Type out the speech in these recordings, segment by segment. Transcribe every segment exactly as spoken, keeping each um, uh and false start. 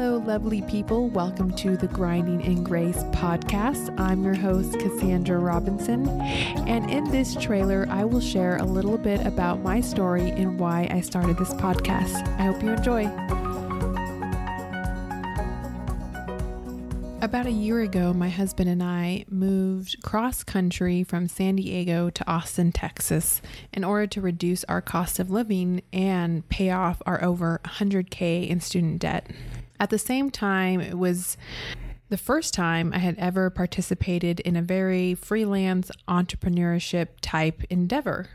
Hello, lovely people. Welcome to the Grinding in Grace podcast. I'm your host, Cassandra Robinson, and in this trailer, I will share a little bit about my story and why I started this podcast. I hope you enjoy. About a year ago, my husband and I moved cross-country from San Diego to Austin, Texas, in order to reduce our cost of living and pay off our over one hundred thousand dollars in student debt. At the same time, it was the first time I had ever participated in a very freelance entrepreneurship type endeavor.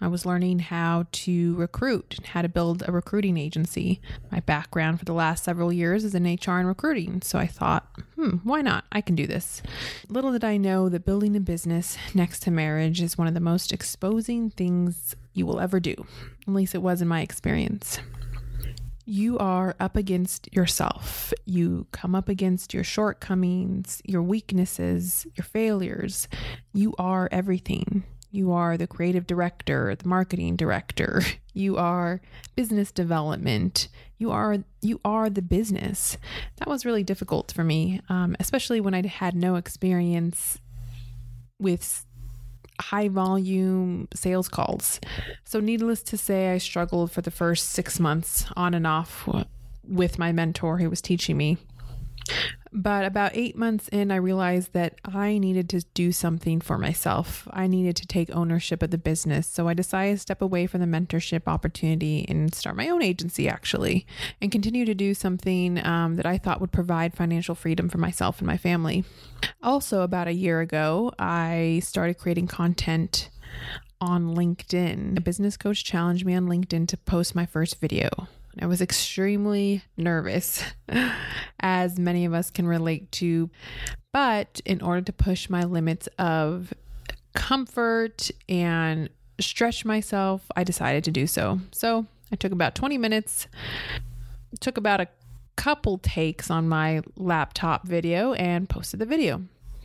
I was learning how to recruit, how to build a recruiting agency. My background for the last several years is in H R and recruiting, so I thought, hmm, why not? I can do this. Little did I know that building a business next to marriage is one of the most exposing things you will ever do, at least it was in my experience. You are up against yourself. You come up against your shortcomings, your weaknesses, your failures. You are everything. You are the creative director, the marketing director. You are business development. You are you are the business. That was really difficult for me, um, especially when I had no experience with high volume sales calls. So needless to say, I struggled for the first six months on and off with my mentor who was teaching me. But about eight months in, I realized that I needed to do something for myself. I needed to take ownership of the business. So I decided to step away from the mentorship opportunity and start my own agency, actually, and continue to do something um, that I thought would provide financial freedom for myself and my family. Also, about a year ago, I started creating content on LinkedIn. A business coach challenged me on LinkedIn to post my first video. I was extremely nervous, as many of us can relate to, but in order to push my limits of comfort and stretch myself, I decided to do so. So I took about twenty minutes, took about a couple takes on my laptop video and posted the video.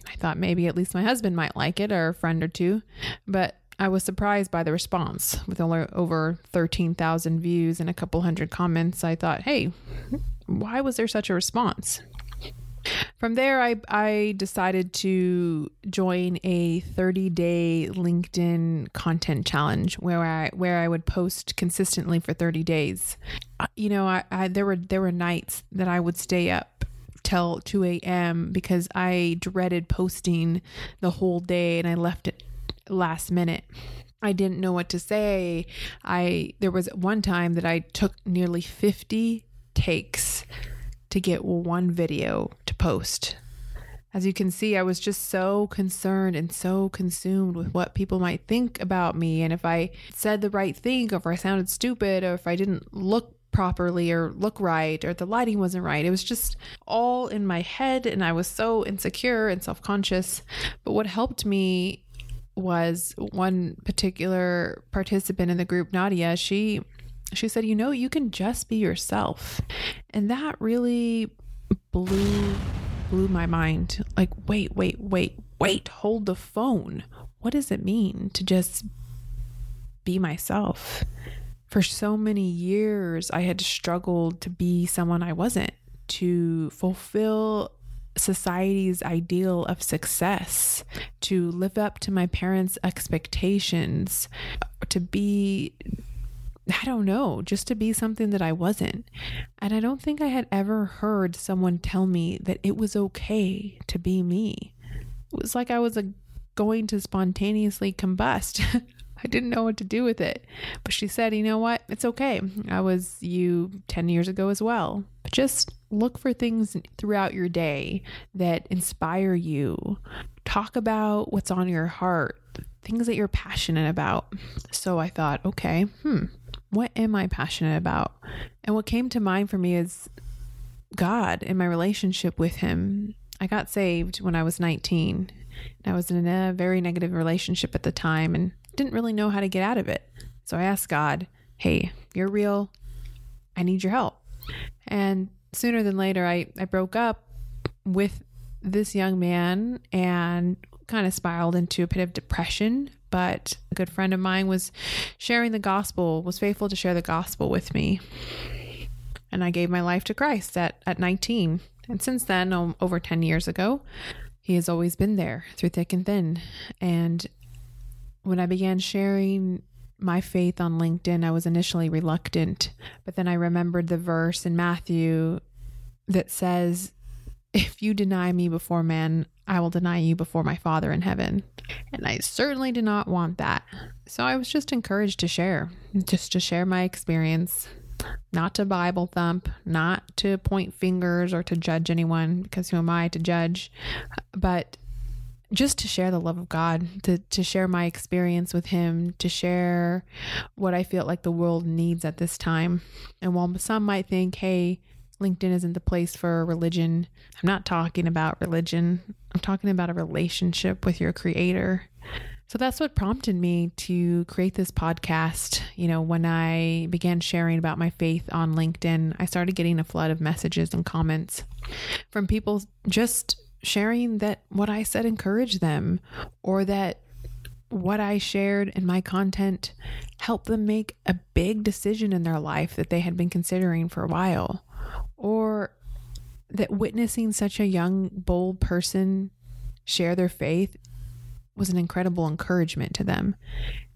I thought maybe at least my husband might like it or a friend or two, but I was surprised by the response. With over thirteen thousand views and a couple hundred comments, I thought, hey, why was there such a response? From there, I, I decided to join a thirty-day LinkedIn content challenge where I where I would post consistently for thirty days. You know, I, I there were there were nights that I would stay up till two a.m. because I dreaded posting the whole day, and I left it last minute. I didn't know what to say. I there was one time that I took nearly fifty takes to get one video to post. As you can see, I was just so concerned and so consumed with what people might think about me, and if I said the right thing, or if I sounded stupid, or if I didn't look properly or look right, or the lighting wasn't right. It was just all in my head, and I was so insecure and self-conscious. But what helped me was one particular participant in the group, Nadia. She she said, you know, you can just be yourself. And that really blew blew my mind. Like, wait, wait, wait, wait, hold the phone. What does it mean to just be myself? For so many years, I had struggled to be someone I wasn't, to fulfill society's ideal of success, to live up to my parents' expectations, to be, I don't know, just to be something that I wasn't. And I don't think I had ever heard someone tell me that it was okay to be me. It was like I was a, going to spontaneously combust. I didn't know what to do with it. But she said, you know what? It's okay. I was you ten years ago as well. But just look for things throughout your day that inspire you. Talk about what's on your heart, things that you're passionate about. So I thought, okay, hmm, what am I passionate about? And what came to mind for me is God and my relationship with him. I got saved when I was nineteen. I was in a very negative relationship at the time and didn't really know how to get out of it. So I asked God, hey, you're real. I need your help. And sooner than later, I, I broke up with this young man and kind of spiraled into a pit of depression. But a good friend of mine was sharing the gospel, was faithful to share the gospel with me. and I gave my life to Christ at, at nineteen. And since then, over ten years ago, he has always been there through thick and thin. And when I began sharing my faith on LinkedIn, I was initially reluctant, but then I remembered the verse in Matthew that says, if you deny me before man, I will deny you before my Father in heaven. And I certainly did not want that. So I was just encouraged to share, just to share my experience, not to Bible thump, not to point fingers or to judge anyone, because who am I to judge, but just to share the love of God, to, to share my experience with him, to share what I feel like the world needs at this time. And while some might think, hey, LinkedIn isn't the place for religion, I'm not talking about religion. I'm talking about a relationship with your creator. So that's what prompted me to create this podcast. You know, when I began sharing about my faith on LinkedIn, I started getting a flood of messages and comments from people just sharing that what I said encouraged them, or that what I shared in my content helped them make a big decision in their life that they had been considering for a while, or that witnessing such a young, bold person share their faith was an incredible encouragement to them.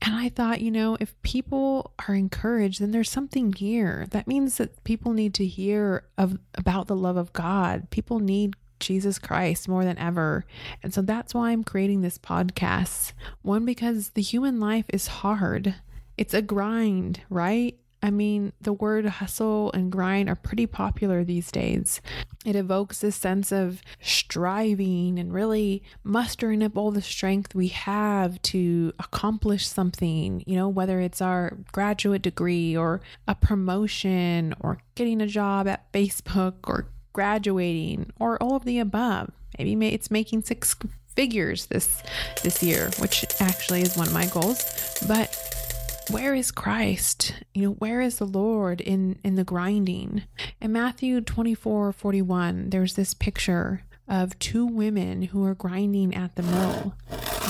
And I thought, you know, if people are encouraged, then there's something here. That means that people need to hear of about the love of God. People need Jesus Christ more than ever. And so that's why I'm creating this podcast. One, because the human life is hard. It's a grind, right? I mean, the word hustle and grind are pretty popular these days. It evokes this sense of striving and really mustering up all the strength we have to accomplish something, you know, whether it's our graduate degree or a promotion or getting a job at Facebook or graduating or all of the above. Maybe it's making six figures this this year, which actually is one of my goals. But where is Christ? You know, where is the Lord in, in the grinding? In Matthew twenty-four forty-one, there's this picture of two women who are grinding at the mill,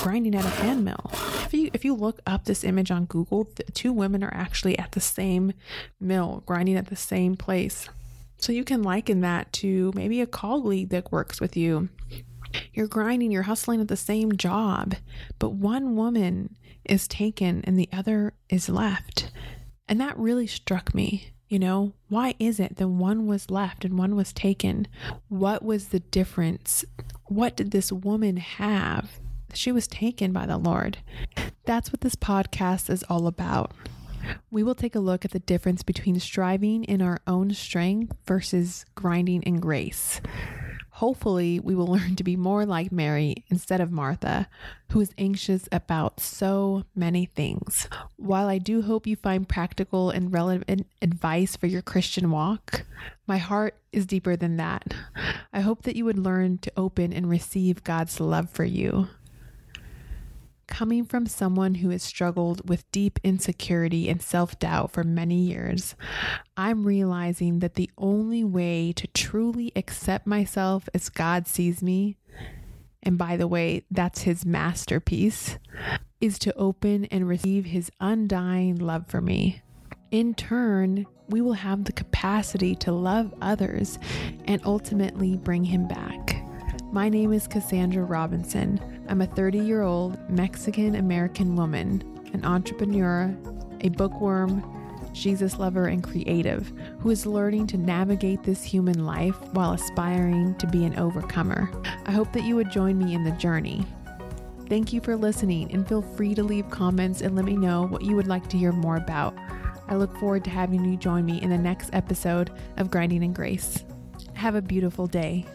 grinding at a hand mill. If you, if you look up this image on Google, the two women are actually at the same mill, grinding at the same place. So you can liken that to maybe a colleague that works with you. You're grinding, you're hustling at the same job, but one woman is taken and the other is left. And that really struck me. You know, why is it that one was left and one was taken? What was the difference? What did this woman have? She was taken by the Lord. That's what this podcast is all about. We will take a look at the difference between striving in our own strength versus grinding in grace. Hopefully, we will learn to be more like Mary instead of Martha, who is anxious about so many things. While I do hope you find practical and relevant advice for your Christian walk, my heart is deeper than that. I hope that you would learn to open and receive God's love for you. Coming from someone who has struggled with deep insecurity and self-doubt for many years, I'm realizing that the only way to truly accept myself as God sees me, and by the way, that's his masterpiece, is to open and receive his undying love for me. In turn, we will have the capacity to love others and ultimately bring him back. My name is Cassandra Robinson. I'm a thirty-year-old Mexican-American woman, an entrepreneur, a bookworm, Jesus lover, and creative who is learning to navigate this human life while aspiring to be an overcomer. I hope that you would join me in the journey. Thank you for listening, and feel free to leave comments and let me know what you would like to hear more about. I look forward to having you join me in the next episode of Grinding in Grace. Have a beautiful day.